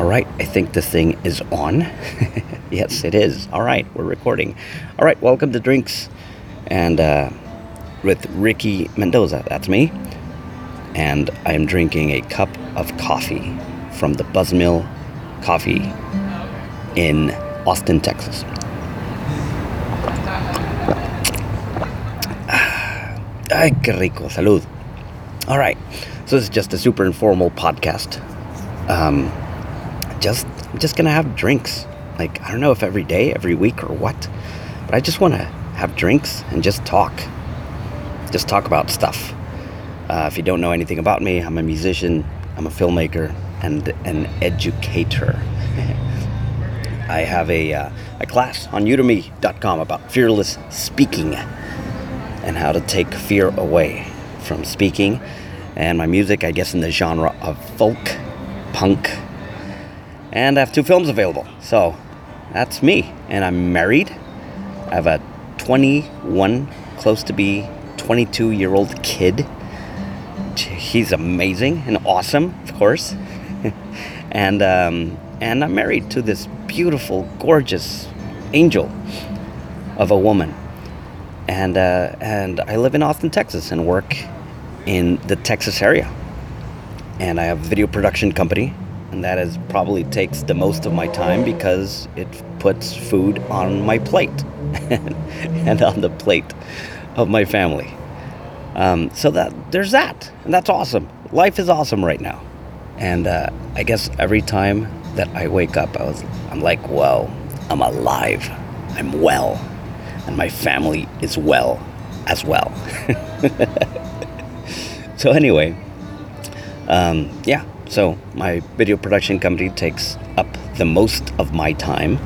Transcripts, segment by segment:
All right, I think the thing is on. Yes, it is. All right, we're recording. All right, welcome to Drinks and with Ricky Mendoza. That's me. And I'm drinking a cup of coffee from the Buzzmill Coffee in Austin, Texas. Ay, qué rico. Salud. All right, so this is just a super informal podcast. I'm just gonna have drinks. Like, I don't know if every day, every week, or what, but I just want to have drinks and just talk about stuff. If you don't know anything about me, I'm a musician, I'm a filmmaker, and an educator. I have a class on udemy.com about fearless speaking and how to take fear away from speaking, and my music, I guess, in the genre of folk, punk. And I have two films available. So that's me. And I'm married. I have a 21, close to be 22-year-old kid. He's amazing and awesome, of course. And I'm married to this beautiful, gorgeous angel of a woman. And I live in Austin, Texas, and work in the Texas area. And I have a video production company. And that is probably takes the most of my time because it puts food on my plate and on the plate of my family. So that there's that, and that's awesome. Life is awesome right now. And I guess every time that I wake up, I'm like, whoa, I'm alive. I'm well. And my family is well as well. So anyway, yeah. So my video production company takes up the most of my time.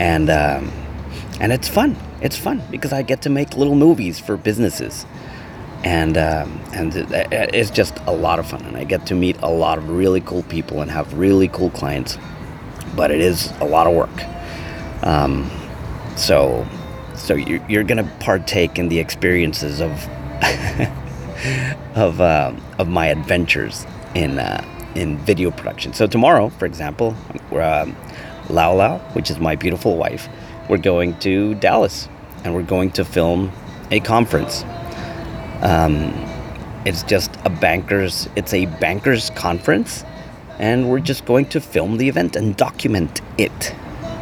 And it's fun. It's fun because I get to make little movies for businesses. And it's just a lot of fun. And I get to meet a lot of really cool people and have really cool clients. But it is a lot of work. So you're going to partake in the experiences of... of my adventures in video production. So tomorrow, for example, Lau Lau, which is my beautiful wife, we're going to Dallas, and we're going to film a conference. It's just a bankers conference, and we're just going to film the event and document it.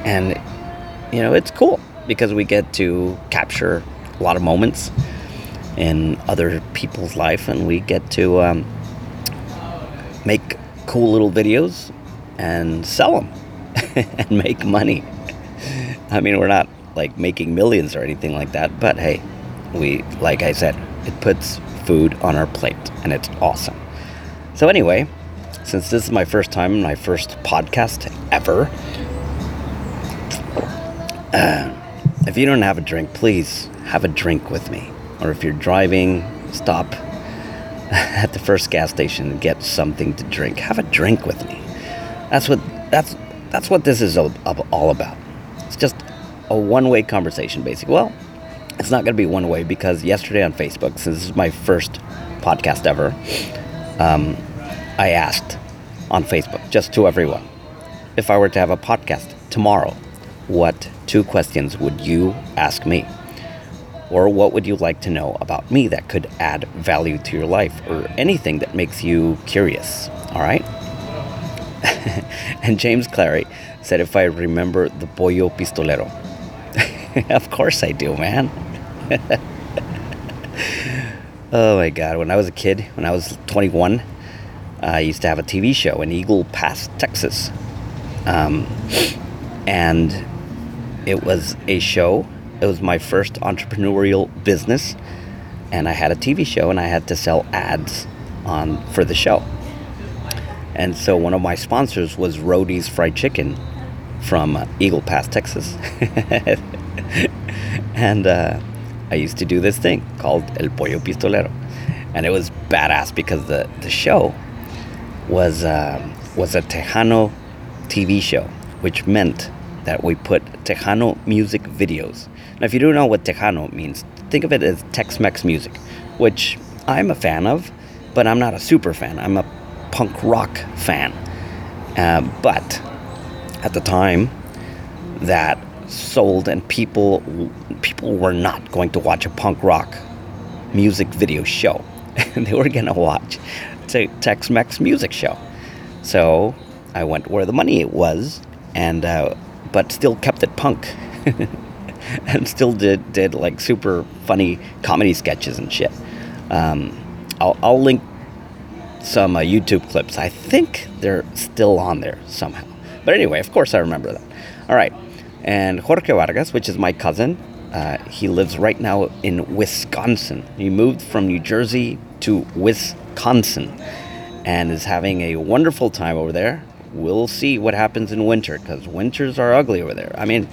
And you know, it's cool because we get to capture a lot of moments in other people's life, and we get to make cool little videos and sell them and make money. I mean, we're not like making millions or anything like that, but hey, we, like I said, it puts food on our plate, and it's awesome. So anyway, since this is my first time, my first podcast ever, if you don't have a drink, please have a drink with me. Or if you're driving, stop at the first gas station and get something to drink. Have a drink with me. That's what this is all about. It's just a one-way conversation, basically. Well, it's not going to be one way because yesterday on Facebook, since this is my first podcast ever, I asked on Facebook, just to everyone, if I were to have a podcast tomorrow, what two questions would you ask me? Or what would you like to know about me that could add value to your life, or anything that makes you curious, all right? And James Clary said if I remember the Pollo Pistolero. Of course I do, man. Oh my God, when I was a kid, when I was 21, I used to have a TV show in Eagle Pass, Texas. And it was a show. It was my first entrepreneurial business, and I had a TV show, and I had to sell ads for the show. And so one of my sponsors was Roadie's Fried Chicken from Eagle Pass, Texas. And I used to do this thing called El Pollo Pistolero, and it was badass because the show was a Tejano TV show, which meant that we put Tejano music videos. Now, if you don't know what Tejano means, think of it as Tex-Mex music, which I'm a fan of, but I'm not a super fan. I'm a punk rock fan. But at the time, that sold, and people were not going to watch a punk rock music video show. They were going to watch Tex-Mex music show. So I went where the money was, and but still kept it punk. And still did like super funny comedy sketches and shit. I'll link some YouTube clips. I think they're still on there somehow. But anyway, of course I remember that. All right. And Jorge Vargas, which is my cousin, he lives right now in Wisconsin. He moved from New Jersey to Wisconsin and is having a wonderful time over there. We'll see what happens in winter, because winters are ugly over there. I mean,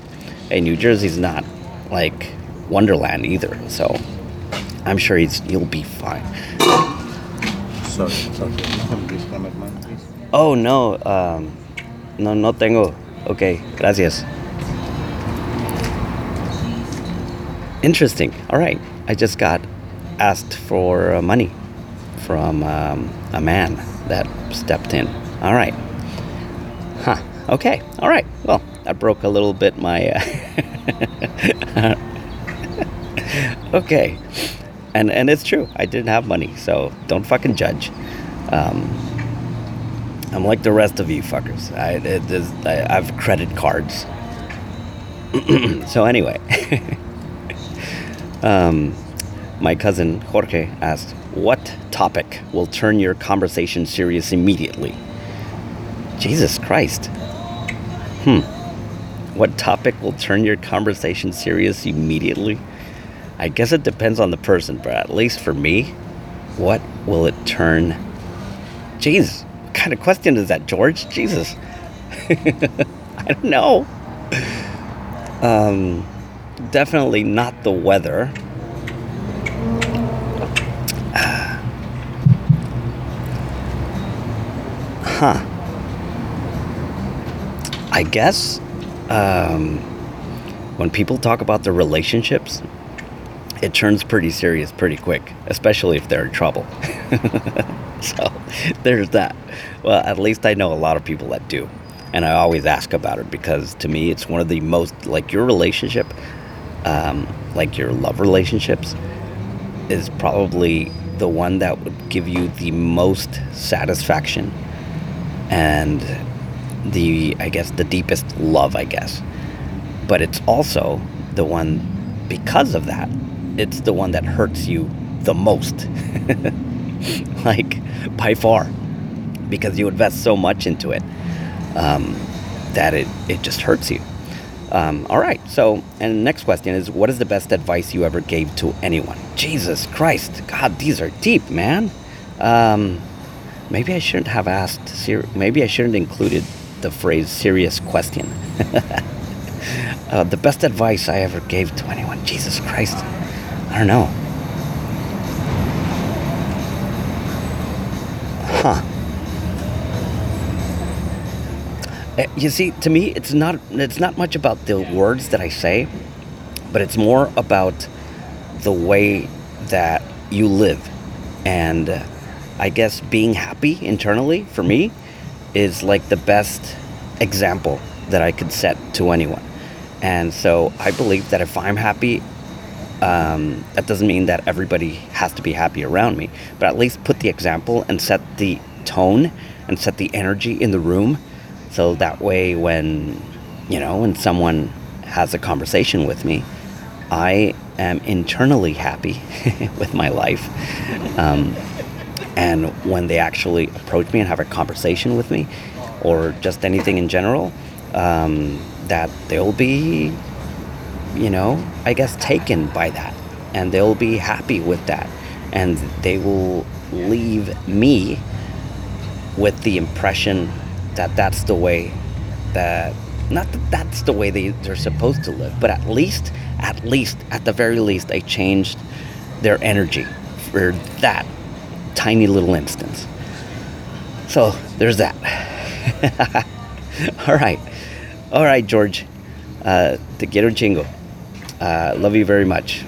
hey, New Jersey's not like Wonderland either, so I'm sure he'll be fine. Sorry. Oh, no. No tengo. Okay, gracias. Interesting. All right. I just got asked for money from a man that stepped in. All right. Huh. Okay. All right. Well, I broke a little bit my... Okay. And it's true. I didn't have money, so don't fucking judge. I'm like the rest of you fuckers. I have credit cards. So anyway... my cousin Jorge asked, what topic will turn your conversation serious immediately? Jesus Christ. What topic will turn your conversation serious immediately? I guess it depends on the person, but at least for me, what will it turn? Jeez, what kind of question is that, George? Jesus. I don't know. Definitely not the weather. Huh. I guess when people talk about their relationships, it turns pretty serious pretty quick, especially if they're in trouble. So there's that. Well, at least I know a lot of people that do. And I always ask about it because to me it's one of the most, like your relationship... like your love relationships is probably the one that would give you the most satisfaction and the deepest love, I guess. But it's also the one, because of that, it's the one that hurts you the most. Like, by far. Because you invest so much into it that it just hurts you. All right. So, and the next question is, what is the best advice you ever gave to anyone? Jesus Christ. God, these are deep, man. Maybe I shouldn't have asked. Maybe I shouldn't have included the phrase serious question. The best advice I ever gave to anyone. Jesus Christ. I don't know. Huh. You see, to me, it's not much about the words that I say, but it's more about the way that you live. And I guess being happy internally, for me, is like the best example that I could set to anyone. And so I believe that if I'm happy, that doesn't mean that everybody has to be happy around me, but at least put the example and set the tone and set the energy in the room. So that way when someone has a conversation with me, I am internally happy with my life. And when they actually approach me and have a conversation with me, or just anything in general, that they'll be, I guess, taken by that. And they'll be happy with that. And they will leave me with the impression that that's the way that, not that that's the way they're supposed to live, but at least, at the very least, I changed their energy for that tiny little instance. So there's that. All right, George, te quiero un chingo. Love you very much.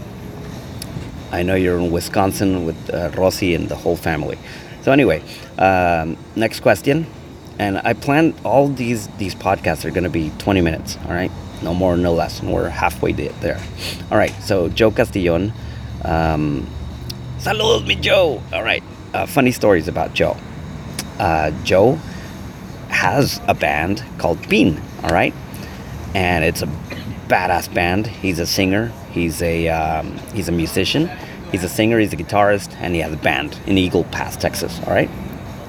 I know you're in Wisconsin with Rossi and the whole family. So anyway, next question. And I plan all these podcasts are going to be 20 minutes, all right? No more, no less. And we're halfway there. All right, so Joe Castillon. Saludos, mi Joe. All right, funny stories about Joe. Joe has a band called Bean, all right? And it's a badass band. He's a singer. He's a musician. He's a singer. He's a guitarist. And he has a band in Eagle Pass, Texas, all right?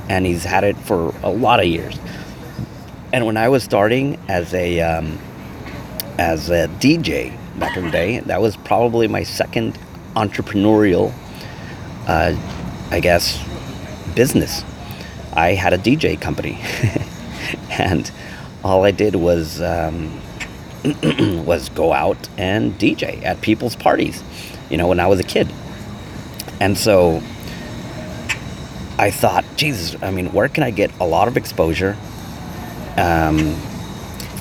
And he's had it for a lot of years. And when I was starting as a DJ back in the day, that was probably my second entrepreneurial, I guess, business. I had a DJ company, and all I did was was go out and DJ at people's parties, you know, when I was a kid. And so I thought, Jesus, I mean, where can I get a lot of exposure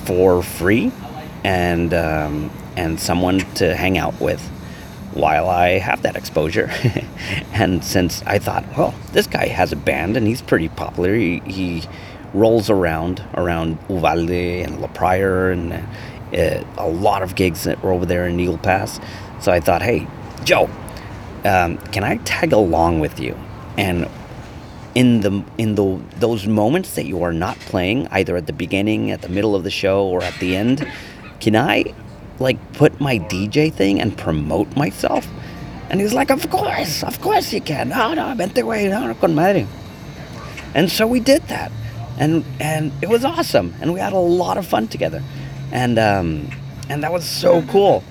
for free and someone to hang out with while I have that exposure? And since I thought, well, this guy has a band and he's pretty popular. He rolls around Uvalde and La Pryor and a lot of gigs that were over there in Eagle Pass. So I thought, hey, Joe, can I tag along with you? And in those moments that you are not playing, either at the beginning, at the middle of the show, or at the end, can I like put my DJ thing and promote myself? And he's like, of course you can. No, vente güey, no, con madre. And so we did that, and it was awesome, and we had a lot of fun together, and that was so cool.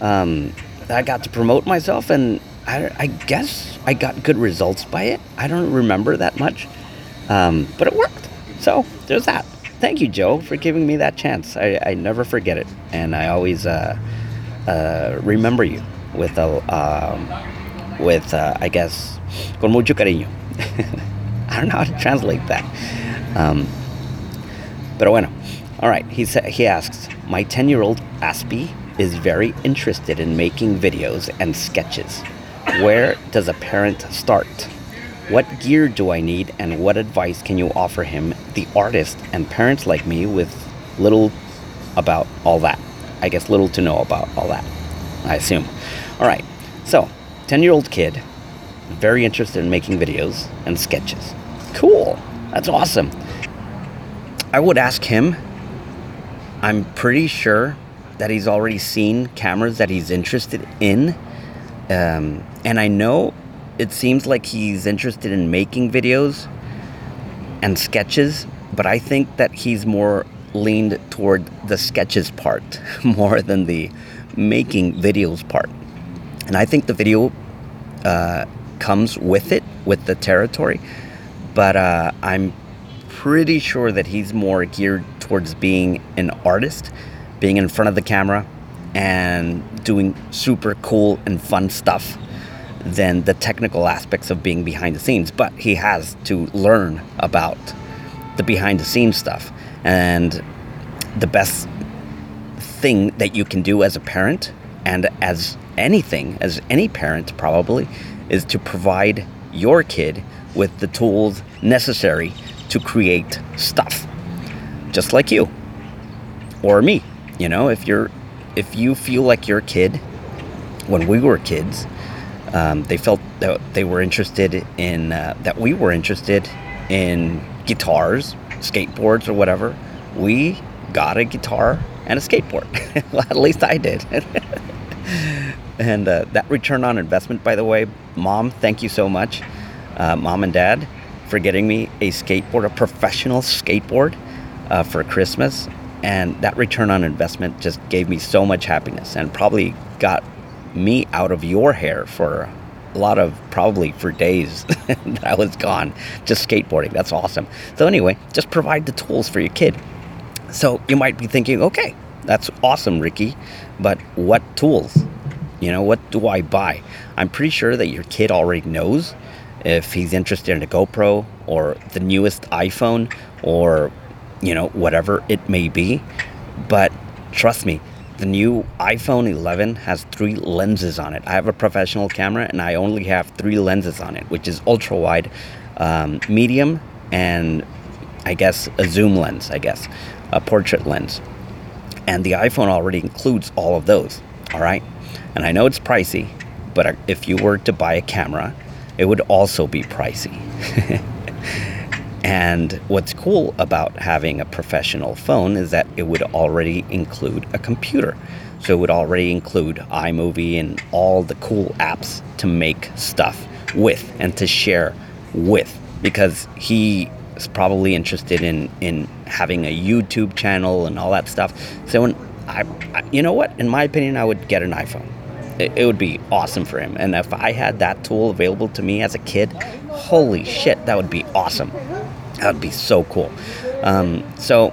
I got to promote myself, and I guess I got good results by it. I don't remember that much, but it worked. So there's that. Thank you, Joe, for giving me that chance. I never forget it, and I always remember you with I guess, con mucho cariño. I don't know how to translate that. Pero bueno. All right, he asks, my 10-year-old Aspie is very interested in making videos and sketches. Where does a parent start? What gear do I need, and what advice can you offer him, the artist, and parents like me with little about all that? I guess little to know about all that, I assume. All right, so 10-year-old kid, very interested in making videos and sketches. Cool, that's awesome. I would ask him, I'm pretty sure that he's already seen cameras that he's interested in. And I know it seems like he's interested in making videos and sketches, but I think that he's more leaned toward the sketches part more than the making videos part. And I think the video comes with it, with the territory, but I'm pretty sure that he's more geared towards being an artist, being in front of the camera, and doing super cool and fun stuff than the technical aspects of being behind the scenes. But he has to learn about the behind the scenes stuff. And the best thing that you can do as a parent, and as any parent probably, is to provide your kid with the tools necessary to create stuff. Just like you or me, you know, if you feel like your kid, when we were kids, they felt that they were interested in, that we were interested in guitars, skateboards, or whatever, we got a guitar and a skateboard. Well, at least I did. And that return on investment, by the way, Mom, thank you so much, Mom and Dad, for getting me a skateboard, a professional skateboard for Christmas. And that return on investment just gave me so much happiness, and probably got me out of your hair for a lot of, probably for days that I was gone, just skateboarding. That's awesome. So anyway, just provide the tools for your kid. So you might be thinking, okay, that's awesome, Ricky, but what tools? You know, what do I buy? I'm pretty sure that your kid already knows if he's interested in a GoPro or the newest iPhone or, you know, whatever it may be. But trust me, The new iPhone 11 has 3 lenses on it. I have a professional camera and I only have 3 lenses on it, which is ultra wide, medium, and I guess a zoom lens, a portrait lens. And the iPhone already includes all of those, all right? And I know it's pricey, but if you were to buy a camera, it would also be pricey. And what's cool about having a professional phone is that it would already include a computer. So it would already include iMovie and all the cool apps to make stuff with and to share with, because he is probably interested in having a YouTube channel and all that stuff. So when you know what? In my opinion, I would get an iPhone. It would be awesome for him. And if I had that tool available to me as a kid, holy shit, that would be awesome. That would be so cool. So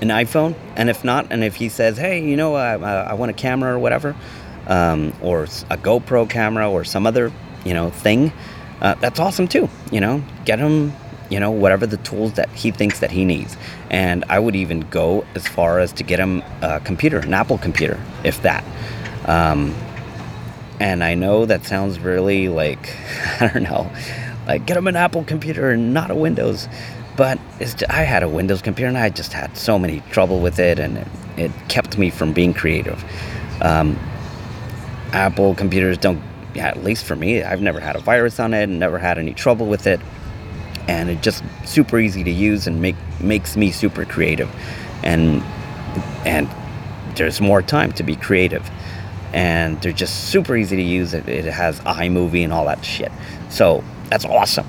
an iPhone, and if not, and if he says, hey, you know, I want a camera or whatever, or a GoPro camera or some other, you know, thing, that's awesome too. You know, get him, you know, whatever the tools that he thinks that he needs. And I would even go as far as to get him a computer, an Apple computer, if that. And I know that sounds really like, I don't know, like get him an Apple computer and not a Windows. But it's just, I had a Windows computer and I just had so many trouble with it, and it kept me from being creative. Apple computers don't, at least for me, I've never had a virus on it and never had any trouble with it. And it's just super easy to use and makes me super creative. And there's more time to be creative. And they're just super easy to use. It has iMovie and all that shit. So that's awesome.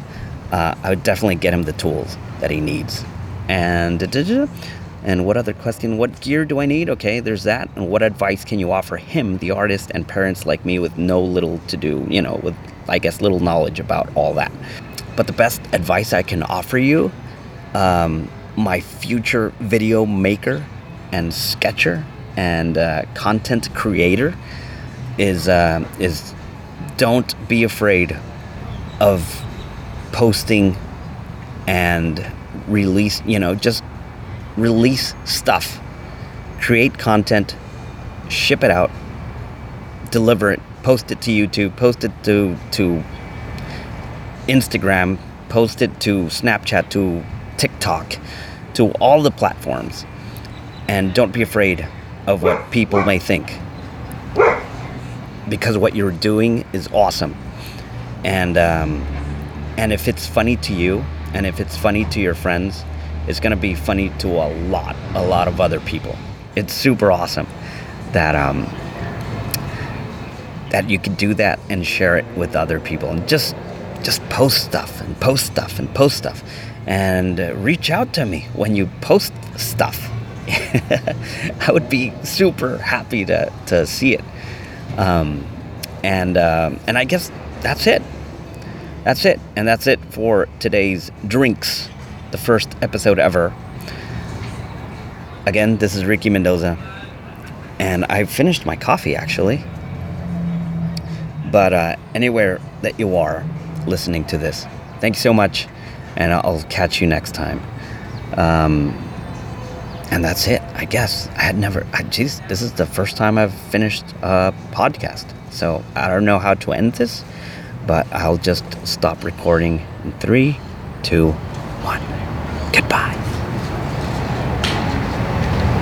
I would definitely get him the tools that he needs. And what other question? What gear do I need? Okay, there's that. And what advice can you offer him, the artist, and parents like me with no little to do, you know, with, I guess, little knowledge about all that. But the best advice I can offer you, my future video maker and sketcher, and content creator is don't be afraid of posting and release, you know, just release stuff, create content, ship it out, deliver it, post it to YouTube, post it to Instagram, post it to Snapchat, to TikTok, to all the platforms, and don't be afraid of what people may think, because what you're doing is awesome. And if it's funny to you, and if it's funny to your friends, it's gonna be funny to a lot of other people. It's super awesome that that you can do that and share it with other people, and just post stuff, and reach out to me when you post stuff. I would be super happy to see it. And I guess that's it. And that's it for today's Drinks, the first episode ever. Again, this is Ricky Mendoza, and I finished my coffee actually. But anywhere that you are listening to this, thank you so much, and I'll catch you next time. And that's it, I guess. This is the first time I've finished a podcast. So I don't know how to end this, but I'll just stop recording in 3, 2, 1. Goodbye.